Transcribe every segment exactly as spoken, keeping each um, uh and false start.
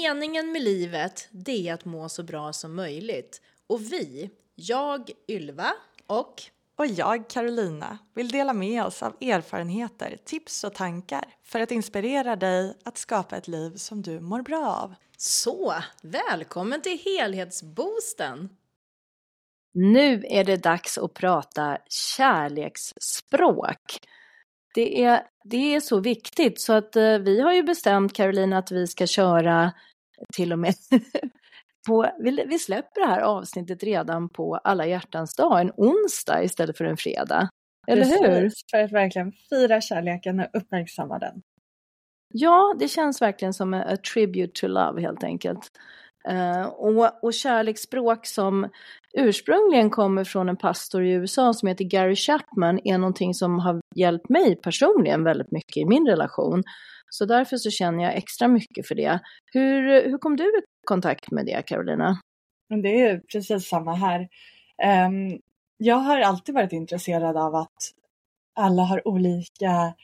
Meningen med livet, det är att må så bra som möjligt. Och vi, jag Ylva och... Och jag Carolina vill dela med oss av erfarenheter, tips och tankar för att inspirera dig att skapa ett liv som du mår bra av. Så, välkommen till Helhetsboosten! Nu är det dags att prata kärleksspråk. Det är, det är så viktigt så att eh, vi har ju bestämt, Carolina, att vi ska köra till och med på, vi, vi släpper det här avsnittet redan på Alla hjärtans dag, en onsdag istället för en fredag. Eller Precis, hur? För att verkligen fira kärleken och uppmärksamma den. Ja, det känns verkligen som a tribute to love helt enkelt. Uh, och, och kärleksspråk som ursprungligen kommer från en pastor i U S A som heter Gary Chapman är någonting som har hjälpt mig personligen väldigt mycket i min relation. Så därför så känner jag extra mycket för det. Hur, hur kom du i kontakt med det, Carolina? Det är precis samma här. Um, jag har alltid varit intresserad av att alla har olika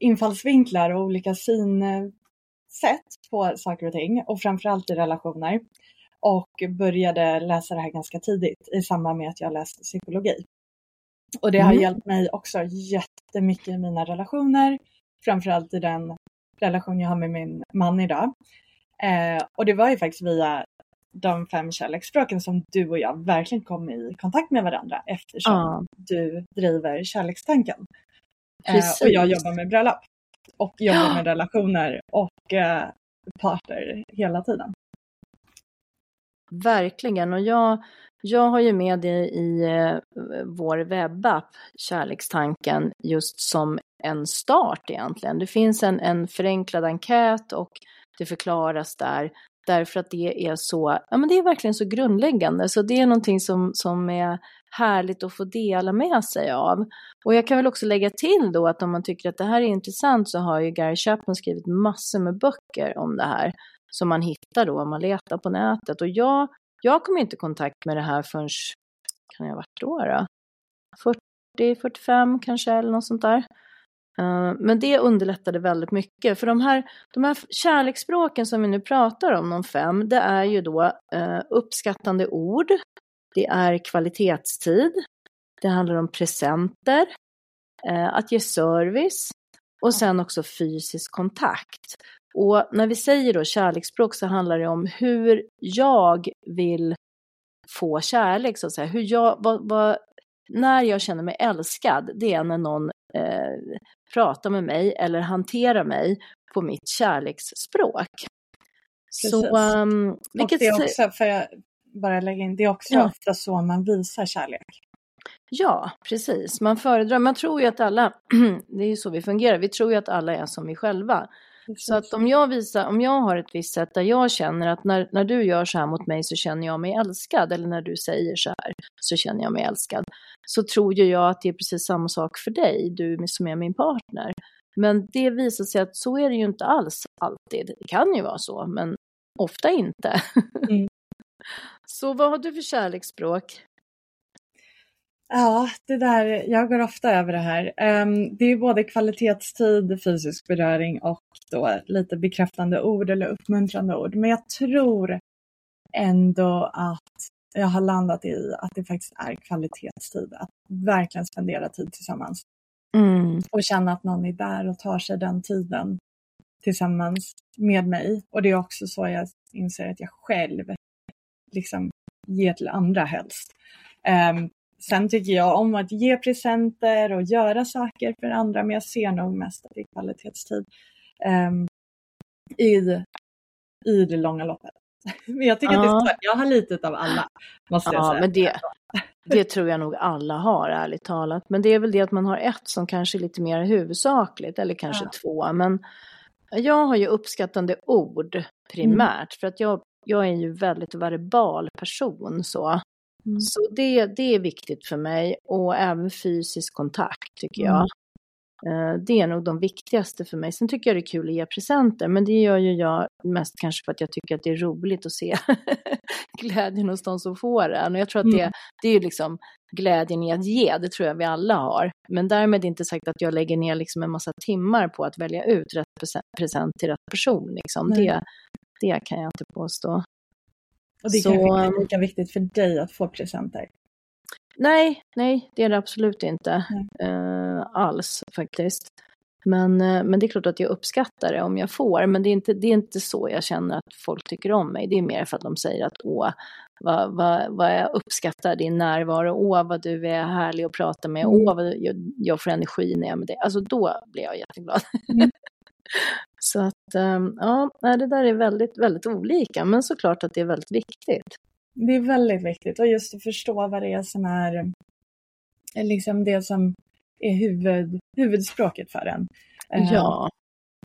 infallsvinklar och olika syn. Sett på saker och ting och framförallt i relationer, och började läsa det här ganska tidigt i samband med att jag läste psykologi. Och det har mm. hjälpt mig också jättemycket i mina relationer, framförallt i den relation jag har med min man idag. Eh, och det var ju faktiskt via de fem kärleksspråken som du och jag verkligen kom i kontakt med varandra, eftersom mm. du driver kärlekstanken. Eh, och jag jobbar med Brallapp. Och jobbar med relationer och eh, parter hela tiden. Verkligen. Och jag, jag har ju med det i eh, vår webbapp, Kärlekstanken, just som en start egentligen. Det finns en, en förenklad enkät och det förklaras där. Därför att det är så, ja men det är verkligen så grundläggande. Så det är någonting som, som är härligt att få dela med sig av. Och jag kan väl också lägga till då att om man tycker att det här är intressant så har ju Gary Chapman skrivit massor med böcker om det här. Som man hittar då om man letar på nätet. Och jag, jag kom inte i kontakt med det här förrän, kan jag ha varit då då? fyrtio, fyrtiofem kanske eller något sånt där. Men det underlättade väldigt mycket. För de här, de här kärleksspråken som vi nu pratar om, de fem, det är ju då uppskattande ord. Det är kvalitetstid. Det handlar om presenter. Att ge service. Och sen också fysisk kontakt. Och när vi säger då kärleksspråk så handlar det om hur jag vill få kärlek. Så att säga. Hur jag, vad, vad, när jag känner mig älskad, det är när någon eh, pratar med mig eller hanterar mig på mitt kärleksspråk. Precis. Så, um, vilket... Och det är också, för jag bara lägga in, det är också ja. ofta så man visar kärlek. Ja, precis. Man föredrar, man tror ju att alla, det är ju så vi fungerar, vi tror ju att alla är som vi själva. Precis. Så att om jag visar, om jag har ett visst sätt där jag känner att när, när du gör så här mot mig så känner jag mig älskad. Eller när du säger så här så känner jag mig älskad. Så tror ju jag att det är precis samma sak för dig, du som är min partner. Men det visar sig att så är det ju inte alls alltid. Det kan ju vara så, men ofta inte. Mm. Så vad har du för kärleksspråk? Ja, det där, jag går ofta över det här. Um, det är både kvalitetstid, fysisk beröring och då lite bekräftande ord eller uppmuntrande ord. Men jag tror ändå att jag har landat i att det faktiskt är kvalitetstid. Att verkligen spendera tid tillsammans. Mm. Och känna att någon är där och tar sig den tiden tillsammans med mig. Och det är också så jag inser att jag själv liksom ger till andra helst. Um, Sen tycker jag om att ge presenter och göra saker för andra. Men jag ser nog mest i kvalitetstid um, i, i det långa loppet. Men jag tycker ja. att det är så, jag har lite av alla, måste ja, jag säga. Men det, det tror jag nog alla har, ärligt talat. Men det är väl det att man har ett som kanske är lite mer huvudsakligt. Eller kanske ja. två. Men jag har ju uppskattande ord primärt. Mm. För att jag, jag är ju väldigt verbal person så. Mm. Så det, det är viktigt för mig, och även fysisk kontakt tycker jag. Mm. Det är nog de viktigaste för mig. Sen tycker jag det är kul att ge presenter, men det gör ju jag mest kanske för att jag tycker att det är roligt att se glädjen hos de som får den. Och jag tror att det, mm. det är ju liksom glädjen i att ge, det tror jag vi alla har. Men därmed inte sagt att jag lägger ner liksom en massa timmar på att välja ut rätt present till rätt person. Liksom. Mm. Det, Det kan jag inte påstå. Och det kanske inte är lika viktigt för dig att få presenter? Nej, nej, det är det absolut inte eh, alls faktiskt. Men, men det är klart att jag uppskattar det om jag får. Men det är, inte, det är inte så jag känner att folk tycker om mig. Det är mer för att de säger att åh, vad, vad, vad jag uppskattar din närvaro. Åh, vad du är härlig att prata med. Åh, vad jag, jag får energi när jag är med dig. Alltså då blir jag jätteglad. Mm. Så att ja, det där är väldigt, väldigt olika. Men såklart att det är väldigt viktigt. Det är väldigt viktigt. Och just att förstå vad det är som är liksom det som är huvud, huvudspråket för en. Ja.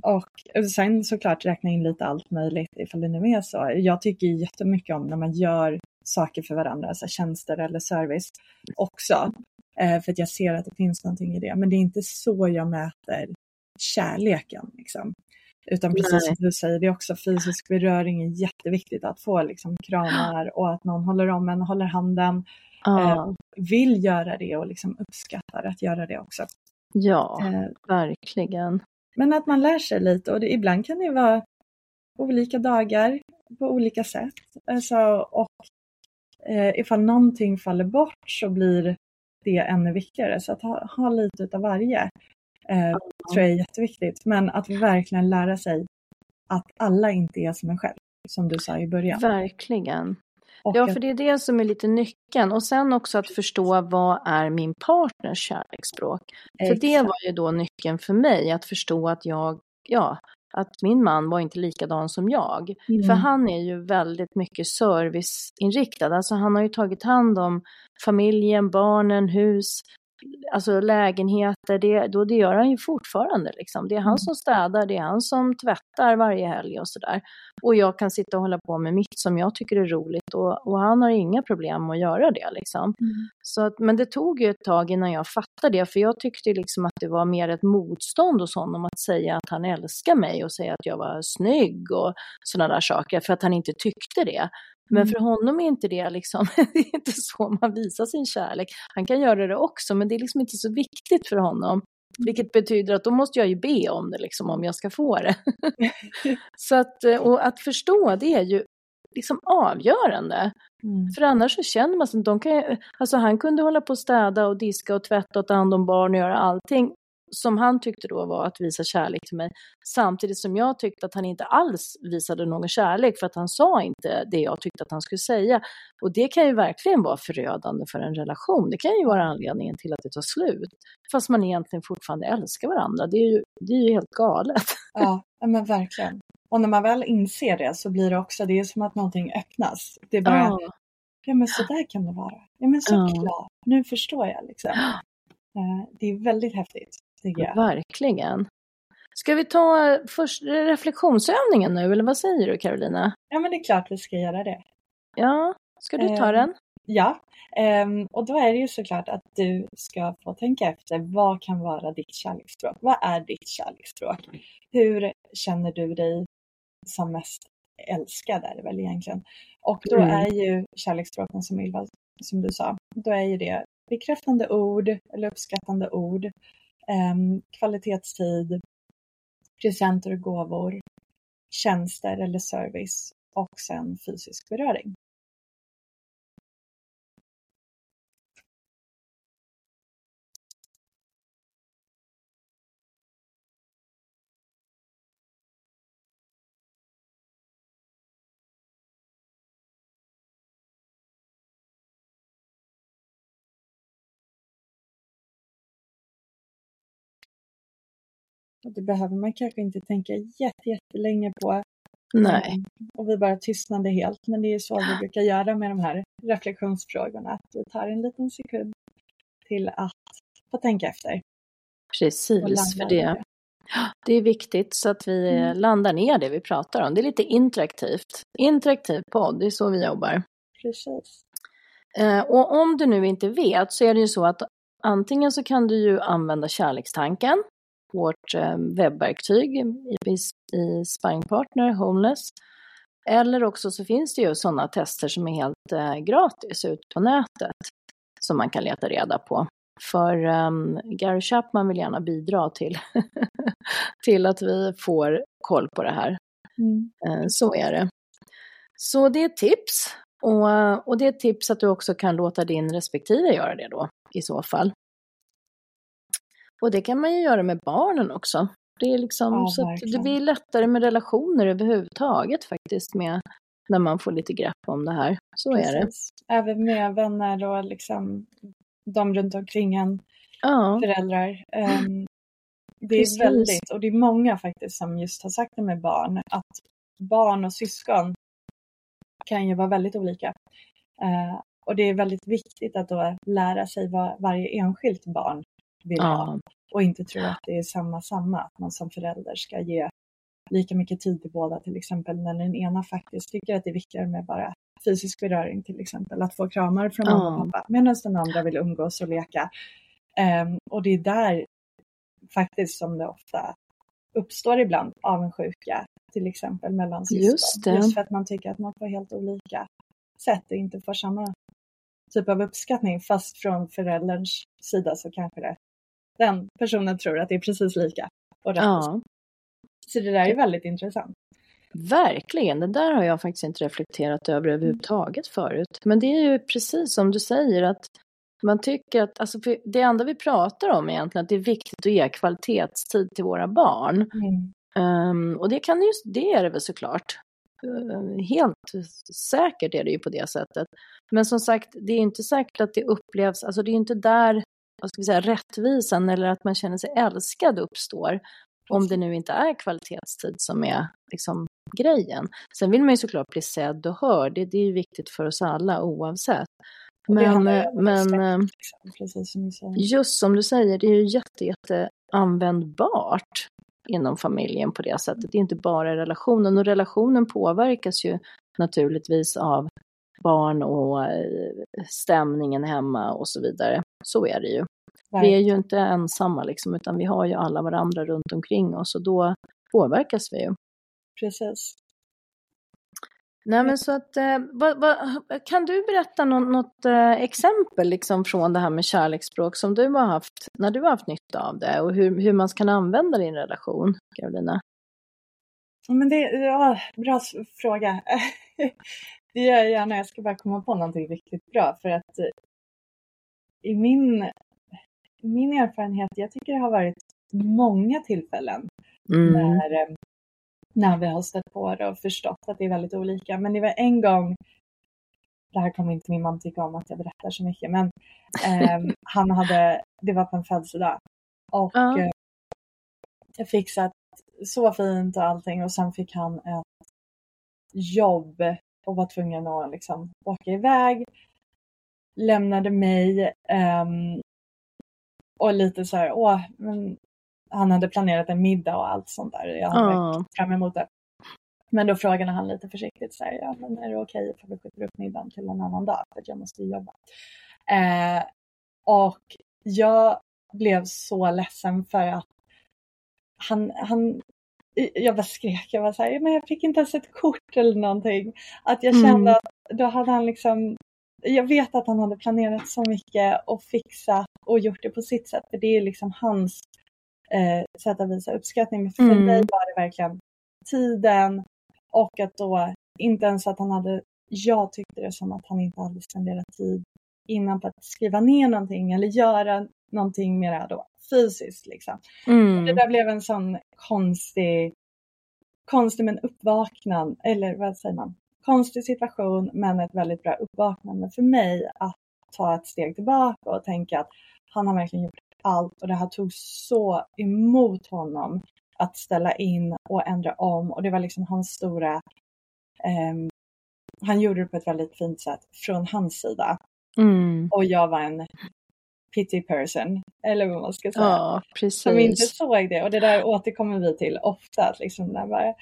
Uh, och, och sen såklart räkna in lite allt möjligt ifall det nu är så. Jag tycker jättemycket om när man gör saker för varandra, alltså tjänster eller service också. Uh, för att jag ser att det finns någonting i det. Men det är inte så jag mäter kärleken liksom. Utan precis Nej. Som du säger, det är också fysisk beröring är jätteviktigt att få liksom kramar och att någon håller om en, håller handen. Ja. Vill göra det och liksom uppskattar att göra det också. Ja, eh. verkligen. Men att man lär sig lite och det, ibland kan det vara olika dagar på olika sätt. Alltså, och eh, ifall någonting faller bort så blir det ännu viktigare. Så att ha, ha lite av varje eh, ja. tror jag är jätteviktigt. Men att verkligen lära sig att alla inte är som en själv, som du sa i början. Verkligen. Ja, för det är det som är lite nyckeln. Och sen också att förstå vad är min partners kärleksspråk. Exakt. För det var ju då nyckeln för mig. Att förstå att jag, ja, att min man var inte likadan som jag. Mm. För han är ju väldigt mycket serviceinriktad. Alltså han har ju tagit hand om familjen, barnen, hus, alltså lägenheter. Det, då det gör han ju fortfarande liksom. Det är han som städar, det är han som tvättar varje helg och sådär. Och jag kan sitta och hålla på med mitt som jag tycker är roligt och, och han har inga problem att göra det liksom. Mm. Så att, men det tog ju ett tag innan jag fattade det, för jag tyckte liksom att det var mer ett motstånd hos honom att säga att han älskar mig och säga att jag var snygg och sådana där saker, för att han inte tyckte det. Men för honom är inte det liksom, det är inte så man visar sin kärlek. Han kan göra det också, men det är liksom inte så viktigt för honom. Vilket betyder att då måste jag ju be om det liksom, om jag ska få det. Så att, och att förstå det är ju liksom avgörande. Mm. För annars så känner man att de kan, alltså han kunde hålla på och städa och diska och tvätta och ta hand om barn och göra allting. Som han tyckte då var att visa kärlek till mig. Samtidigt som jag tyckte att han inte alls visade någon kärlek. För att han sa inte det jag tyckte att han skulle säga. Och det kan ju verkligen vara förödande för en relation. Det kan ju vara anledningen till att det tar slut. Fast man egentligen fortfarande älskar varandra. Det är ju, det är ju helt galet. Ja, men verkligen. Och när man väl inser det så blir det också. Det är som att någonting öppnas. Det är bara, ja, ja men så där kan det vara. Ja men såklart. Ja. Nu förstår jag liksom. Det är väldigt häftigt. Ja, verkligen. Ska vi ta först reflektionsövningen nu, eller vad säger du, Carolina? Ja, men det är klart vi ska göra det. Ja, ska du ta um, den? Ja, um, och då är det ju såklart att du ska få tänka efter, vad kan vara ditt kärleksspråk? Vad är ditt kärleksspråk? Hur känner du dig som mest älskad, är det väl egentligen? Och då mm. är ju kärleksspråken som Ylva, som du sa, då är ju det bekräftande ord eller uppskattande ord. Um, kvalitetstid, presenter och gåvor, tjänster eller service och sen fysisk beröring. Och det behöver man kanske inte tänka jätte, jättelänge på. Nej. Och vi bara tystnade helt. Men det är ju så vi brukar göra med de här reflektionsfrågorna. Att vi tar en liten sekund till att få tänka efter. Precis, för det. Det är viktigt så att vi mm. landar ner det vi pratar om. Det är lite interaktivt. Interaktiv podd, det är så vi jobbar. Precis. Och om du nu inte vet så är det ju så att antingen så kan du ju använda kärlekstanken. Vårt webbverktyg i, i Spangpartner, Homeless. Eller också så finns det ju sådana tester som är helt eh, gratis ut på nätet. Som man kan leta reda på. För um, Gary Chapman vill gärna bidra till, till att vi får koll på det här. Mm. Så är det. Så det är ett tips. Och, och det är ett tips att du också kan låta din respektive göra det då, i så fall. Och det kan man ju göra med barnen också. Det är liksom, ja, så att det blir lättare med relationer överhuvudtaget faktiskt, med när man får lite grepp om det här. Så precis. Är det. Även med vänner och liksom de runt omkring en, ja. Föräldrar. Um, det är precis. Väldigt, och det är många faktiskt som just har sagt det med barn, att barn och syskon kan ju vara väldigt olika. Uh, och det är väldigt viktigt att då lära sig vad varje enskilt barn vill ja. Ha. Och inte tro att det är samma samma. Att man som förälder ska ge lika mycket tid till båda, till exempel. När den ena faktiskt tycker att det är viktigare med bara fysisk beröring, till exempel. Att få kramar från mamma och pappa. Medan den andra vill umgås och leka. Um, och det är där faktiskt som det ofta uppstår ibland avundsjuka, till exempel mellan syskon. Just, Just för att man tycker att man får helt olika sätt och inte får samma typ av uppskattning. Fast från förälderns sida så kanske det, den personen tror att det är precis lika. Och ja. Så det där är väldigt intressant. Verkligen, det där har jag faktiskt inte reflekterat över överhuvudtaget förut. Men det är ju precis som du säger, att man tycker att, alltså det enda vi pratar om egentligen, att det är viktigt att ge kvalitetstid till våra barn. Mm. Um, och det kan ju, det är det väl såklart. Uh, helt säkert är det ju på det sättet. Men som sagt, det är inte säkert att det upplevs, alltså det är ju inte där, vad ska vi säga, rättvisan eller att man känner sig älskad uppstår. Om det nu inte är kvalitetstid som är liksom grejen. Sen vill man ju såklart bli sedd och hörd. Det, det är ju viktigt för oss alla oavsett. Men, men liksom, just som du säger, det är ju jätte, jätte användbart inom familjen på det sättet. Det är inte bara relationen. Och relationen påverkas ju naturligtvis av barn och stämningen hemma och så vidare. Så är det ju. Vi är ju inte ensamma liksom, utan vi har ju alla varandra runt omkring oss, och då påverkas vi ju. Precis. Nej, men så att, eh, vad, vad, kan du berätta något, något eh, exempel liksom från det här med kärleksspråk som du har haft, när du har haft nytta av det, och hur, hur man kan använda din relation, Karolina? Men det, ja, bra fråga. Det gör jag gärna, jag ska bara komma på någonting riktigt bra, för att i min Min erfarenhet, jag tycker det har varit många tillfällen mm. när, när vi har stött på det och förstått att det är väldigt olika. Men det var en gång, det här kommer inte min man tycka om att jag berättar så mycket, men eh, han hade, det var på en födelsedag. Och uh. eh, jag fixat så fint och allting, och sen fick han ett jobb och var tvungen att liksom åka iväg. Lämnade mig. Eh, Och lite så här, åh, men han hade planerat en middag och allt sånt där. Jag hade oh. fram emot det. Men då frågade han lite försiktigt så här, ja, men är det okej för att vi skjuter upp middagen till en annan dag? För att jag måste jobba. Eh, och jag blev så ledsen för att han, han, jag bara skrek. Jag var så här, men jag fick inte ens ett kort eller någonting. Att jag kände mm. att då hade han liksom... Jag vet att han hade planerat så mycket och fixat och gjort det på sitt sätt. För det är liksom hans eh, sätt att visa uppskattning. Men för mm. mig var det verkligen tiden. Och att då inte ens att han hade, jag tyckte det som att han inte hade spenderat tid innan på att skriva ner någonting. Eller göra någonting mer då fysiskt liksom. Mm. Det där blev en sån konstig, konstig men uppvaknad. Eller vad säger man? Konstig situation, men ett väldigt bra uppvaknande för mig att ta ett steg tillbaka och tänka att han har verkligen gjort allt, och det här tog så emot honom att ställa in och ändra om, och det var liksom hans stora eh, han gjorde det på ett väldigt fint sätt från hans sida mm. och jag var en pity person, eller vad man ska säga, ja, som inte såg det. Och det där återkommer vi till ofta, att liksom där bara,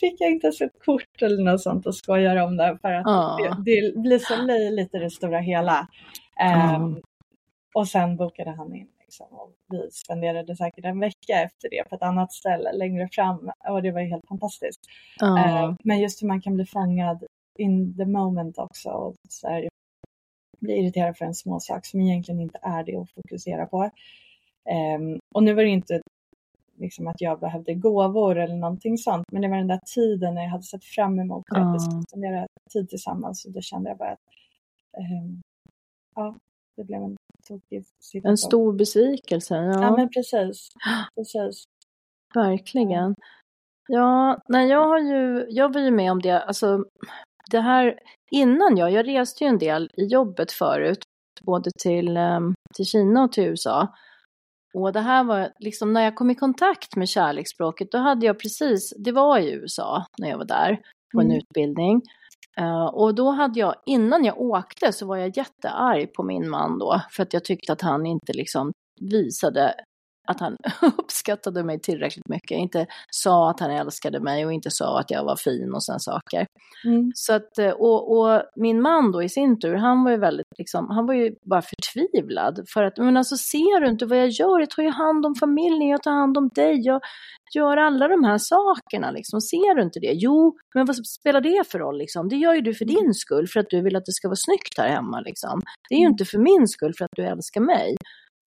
fick jag inte ens ett kort eller något sånt och skojar om det, för att ja. det, det blir så lite det stora hela. Ja. Um, och sen bokade han in liksom, och vi spenderade säkert en vecka efter det på ett annat ställe längre fram, och det var ju helt fantastiskt. Ja. Um, men just hur man kan bli fångad in the moment också, och så här, blir irriterad för en små sak som egentligen inte är det att fokusera på. Um, och nu var det inte liksom att jag behövde gåvor eller någonting sånt. Men det var den där tiden när jag hade sett fram emot att mm. spendera tid tillsammans. Och då kände jag bara att eh, ja, det blev en tokig situation. En stor besvikelse, ja. Ja, men precis. precis. Verkligen. Ja, nej, jag har ju, jag var ju med om det, alltså det här innan jag, jag reste ju en del i jobbet förut, både till, till Kina och till U S A. Och det här var liksom, när jag kom i kontakt med kärleksspråket, då hade jag precis, det var i U S A när jag var där på en mm. utbildning. Uh, och då hade jag, innan jag åkte så var jag jättearg på min man då. För att jag tyckte att han inte liksom visade att han uppskattade mig tillräckligt mycket. Inte sa att han älskade mig och inte sa att jag var fin och sådana saker. Mm. Så att, och, och min man då i sin tur, han var ju väldigt liksom, han var ju bara förtvivlad. För att, men alltså ser du inte vad jag gör? Jag tar ju hand om familjen, jag tar hand om dig, jag gör alla de här sakerna liksom. Ser du inte det? Jo, men vad spelar det för roll liksom? Det gör ju du för din skull, för att du vill att det ska vara snyggt här hemma liksom. Det är ju inte för min skull, för att du älskar mig.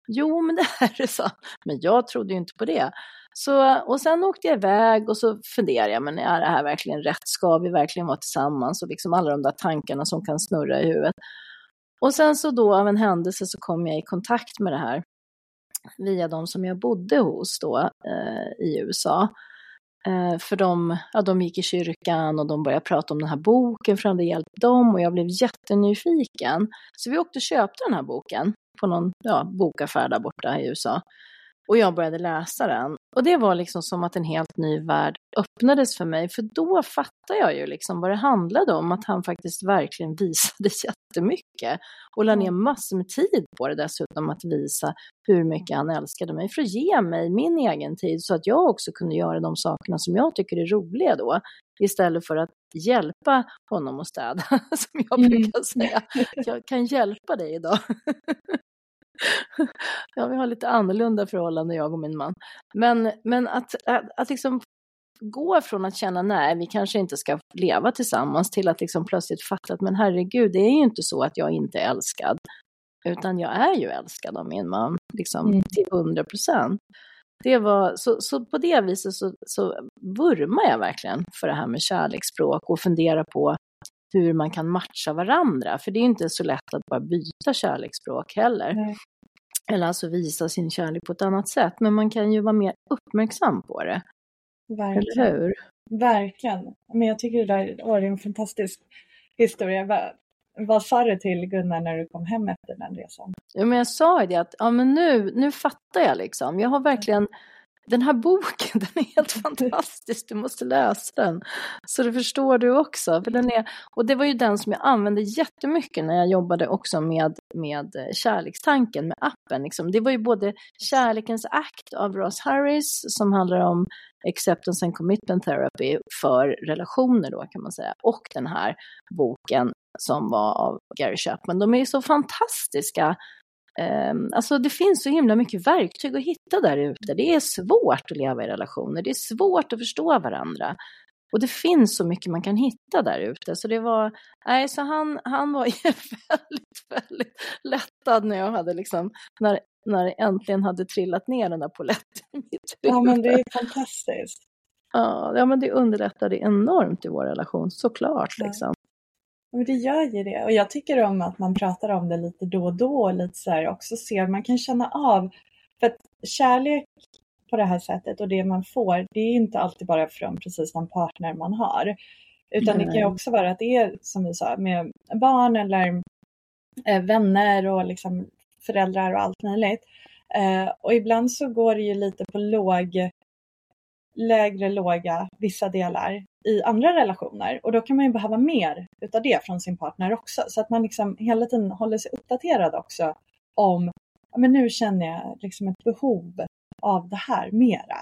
Jo, men det här är så. Men jag trodde ju inte på det. Så, och sen åkte jag iväg och så funderade jag, men är det här verkligen rätt? Ska vi verkligen vara tillsammans? Och liksom alla de där tankarna som kan snurra i huvudet. Och sen så då av en händelse så kom jag i kontakt med det här via de som jag bodde hos då eh, i U S A. Eh, för de, ja, de gick i kyrkan och de började prata om den här boken för att det hjälpte dem, och jag blev jättenyfiken. Så vi åkte och köpte den här boken på någon ja, bokaffär där borta i U S A. Och jag började läsa den. Och det var liksom som att en helt ny värld öppnades för mig. För då fattade jag ju liksom vad det handlade om. Att han faktiskt verkligen visade jättemycket. Och lade ner massor med tid på det dessutom. Att visa hur mycket han älskade mig. För att ge mig min egen tid. Så att jag också kunde göra de sakerna som jag tycker är roliga då. Istället för att hjälpa honom att städa. Som jag brukar säga. Jag kan hjälpa dig idag. Ja, vi har lite annorlunda förhållanden, jag och min man. Men, men att, att, att liksom gå från att känna, nej, vi kanske inte ska leva tillsammans, till att liksom plötsligt fatta att, men herregud, det är ju inte så att jag inte är älskad. Utan jag är ju älskad av min man, liksom mm. till hundra procent. Det var, så, så på det viset så, så vurmar jag verkligen för det här med kärleksspråk och fundera på hur man kan matcha varandra. För det är ju inte så lätt att bara byta kärleksspråk heller. Nej. Eller alltså visa sin kärlek på ett annat sätt. Men man kan ju vara mer uppmärksam på det. Verkligen. Eller hur? Verkligen. Men jag tycker det där var en fantastisk historia. Vad, vad sa du till Gunnar när du kom hem efter den resan? Ja, men jag sa ju det att ja, men nu, nu fattar jag liksom. Jag har verkligen... Den här boken, den är helt fantastisk. Du måste läsa den. Så det förstår du också. För den är, och det var ju den som jag använde jättemycket när jag jobbade också med, med kärlekstanken, med appen. Liksom. Det var ju både Kärlekens Act av Ross Harris, som handlar om Acceptance and Commitment Therapy för relationer då kan man säga. Och den här boken som var av Gary Chapman. De är ju så fantastiska. Alltså det finns så himla mycket verktyg att hitta där ute. Det är svårt att leva i relationer. Det är svårt att förstå varandra. Och det finns så mycket man kan hitta där ute. Så det var, nej, så han, han var väldigt, väldigt lättad när jag hade liksom, när, när jag äntligen hade trillat ner den där poletten i mitt huvud. Ja, men det är fantastiskt. Ja, men det underlättade enormt i vår relation, såklart liksom. Men det gör ju det. Och jag tycker om att man pratar om det lite då och då. Och lite så här också ser. Man kan känna av. För att kärlek på det här sättet. Och det man får. Det är inte alltid bara från precis någon partner man har. Utan mm. det kan också vara att det är som vi sa. Med barn eller eh, vänner. Och liksom föräldrar och allt möjligt. Eh, och ibland så går det ju lite på låg. Lägre låga vissa delar i andra relationer, och då kan man ju behöva mer utav det från sin partner också, så att man liksom hela tiden håller sig uppdaterad också om, ja, men nu känner jag liksom ett behov av det här mera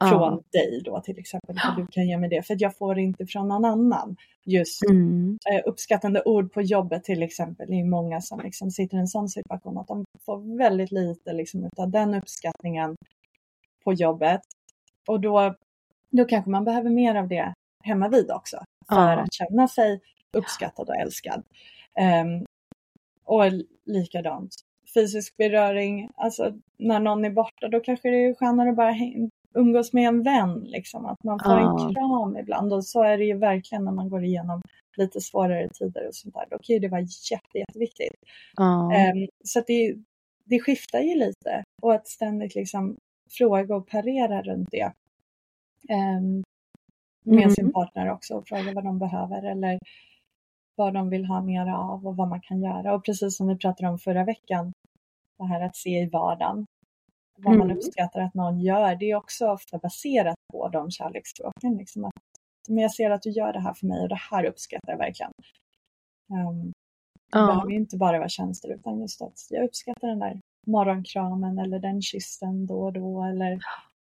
ah. från dig då till exempel, för du kan ge mig det för att jag får det inte från någon annan just mm. eh, uppskattande ord på jobbet till exempel. Det är många som liksom sitter i en sån situation att de får väldigt lite liksom utav den uppskattningen på jobbet. Och då, då kanske man behöver mer av det hemma vid också. För ja. Att känna sig uppskattad och älskad. Um, och likadant. Fysisk beröring. Alltså när någon är borta, då kanske det är skönare att bara umgås med en vän. Liksom, att man får ah. en kram ibland. Och så är det ju verkligen när man går igenom lite svårare tider och sånt där. Då kan ju det vara jätte, jätteviktigt. Ah. Um, så att det, det skiftar ju lite. Och att ständigt liksom fråga och parera runt det. Um, med mm. sin partner också. Och fråga vad de behöver. Eller vad de vill ha mer av. Och vad man kan göra. Och precis som vi pratade om förra veckan. Det här att se i vardagen. Vad man mm. uppskattar att någon gör. Det är också ofta baserat på de kärleksspråken. Liksom att, men jag ser att du gör det här för mig. Och det här uppskattar jag verkligen. Um, det ja. behöver inte bara vara tjänster. Utan just att jag uppskattar den där morgonkramen. Eller den kyssen då och då. Eller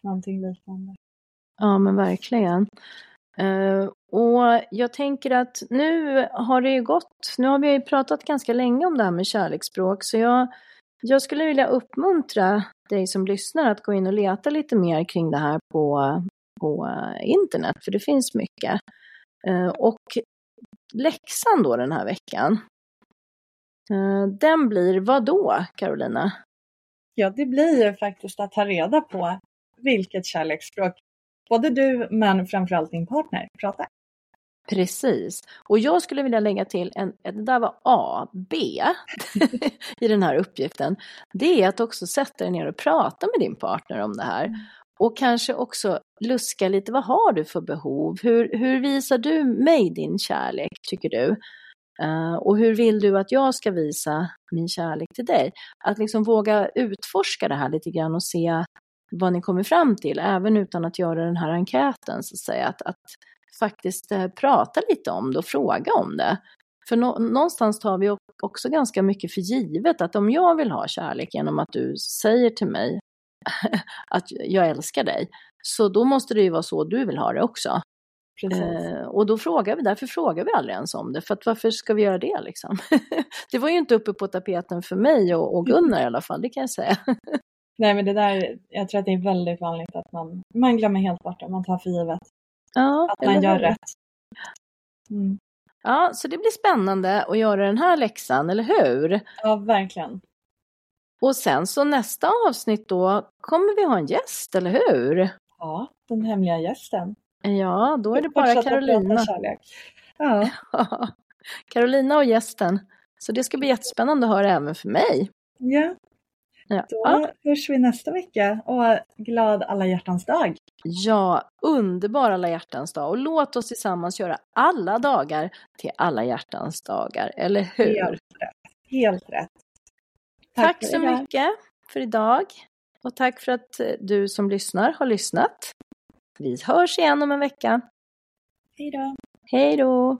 någonting liknande. Ja men verkligen. Uh, och jag tänker att nu har det ju gått. Nu har vi ju pratat ganska länge om det här med kärleksspråk. Så jag... Jag skulle vilja uppmuntra dig som lyssnar att gå in och leta lite mer kring det här på, på internet. För det finns mycket. Och läxan då den här veckan. Den blir vad då, Carolina? Ja, det blir ju faktiskt att ta reda på vilket kärleksspråk både du men framförallt din partner pratar. Precis. Och jag skulle vilja lägga till, en, det där var A, B i den här uppgiften. Det är att också sätta dig ner och prata med din partner om det här. Och kanske också luska lite, vad har du för behov? Hur, hur visar du mig din kärlek, tycker du? Uh, och hur vill du att jag ska visa min kärlek till dig? Att liksom våga utforska det här lite grann och se vad ni kommer fram till. Även utan att göra den här enkäten så att säga, att, att faktiskt eh, prata lite om det och fråga om det. För no- någonstans tar vi också ganska mycket för givet att om jag vill ha kärlek genom att du säger till mig att jag älskar dig, så då måste det ju vara så du vill ha det också. Eh, och då frågar vi, därför frågar vi aldrig ens om det, för att varför ska vi göra det liksom? Det var ju inte uppe på tapeten för mig och, och Gunnar i alla fall, det kan jag säga. Nej men det där, jag tror att det är väldigt vanligt att man, man glömmer helt bort det, man tar för givet. Ja, att man gör rätt. Mm. Ja, så det blir spännande att göra den här läxan, eller hur? Ja, verkligen. Och sen så nästa avsnitt då kommer vi ha en gäst, eller hur? Ja, den hemliga gästen. Ja, då är det bara Carolina. Ja. Ja. Carolina och gästen. Så det ska bli jättespännande att höra även för mig. Ja. Ja. Då hörs vi nästa vecka och glad alla hjärtans dag. Ja, underbar alla hjärtans dag, och låt oss tillsammans göra alla dagar till alla hjärtans dagar, eller hur? Helt rätt, helt rätt. Tack, tack så idag. mycket för idag, och tack för att du som lyssnar har lyssnat. Vi hörs igen om en vecka. Hej då. Hej då.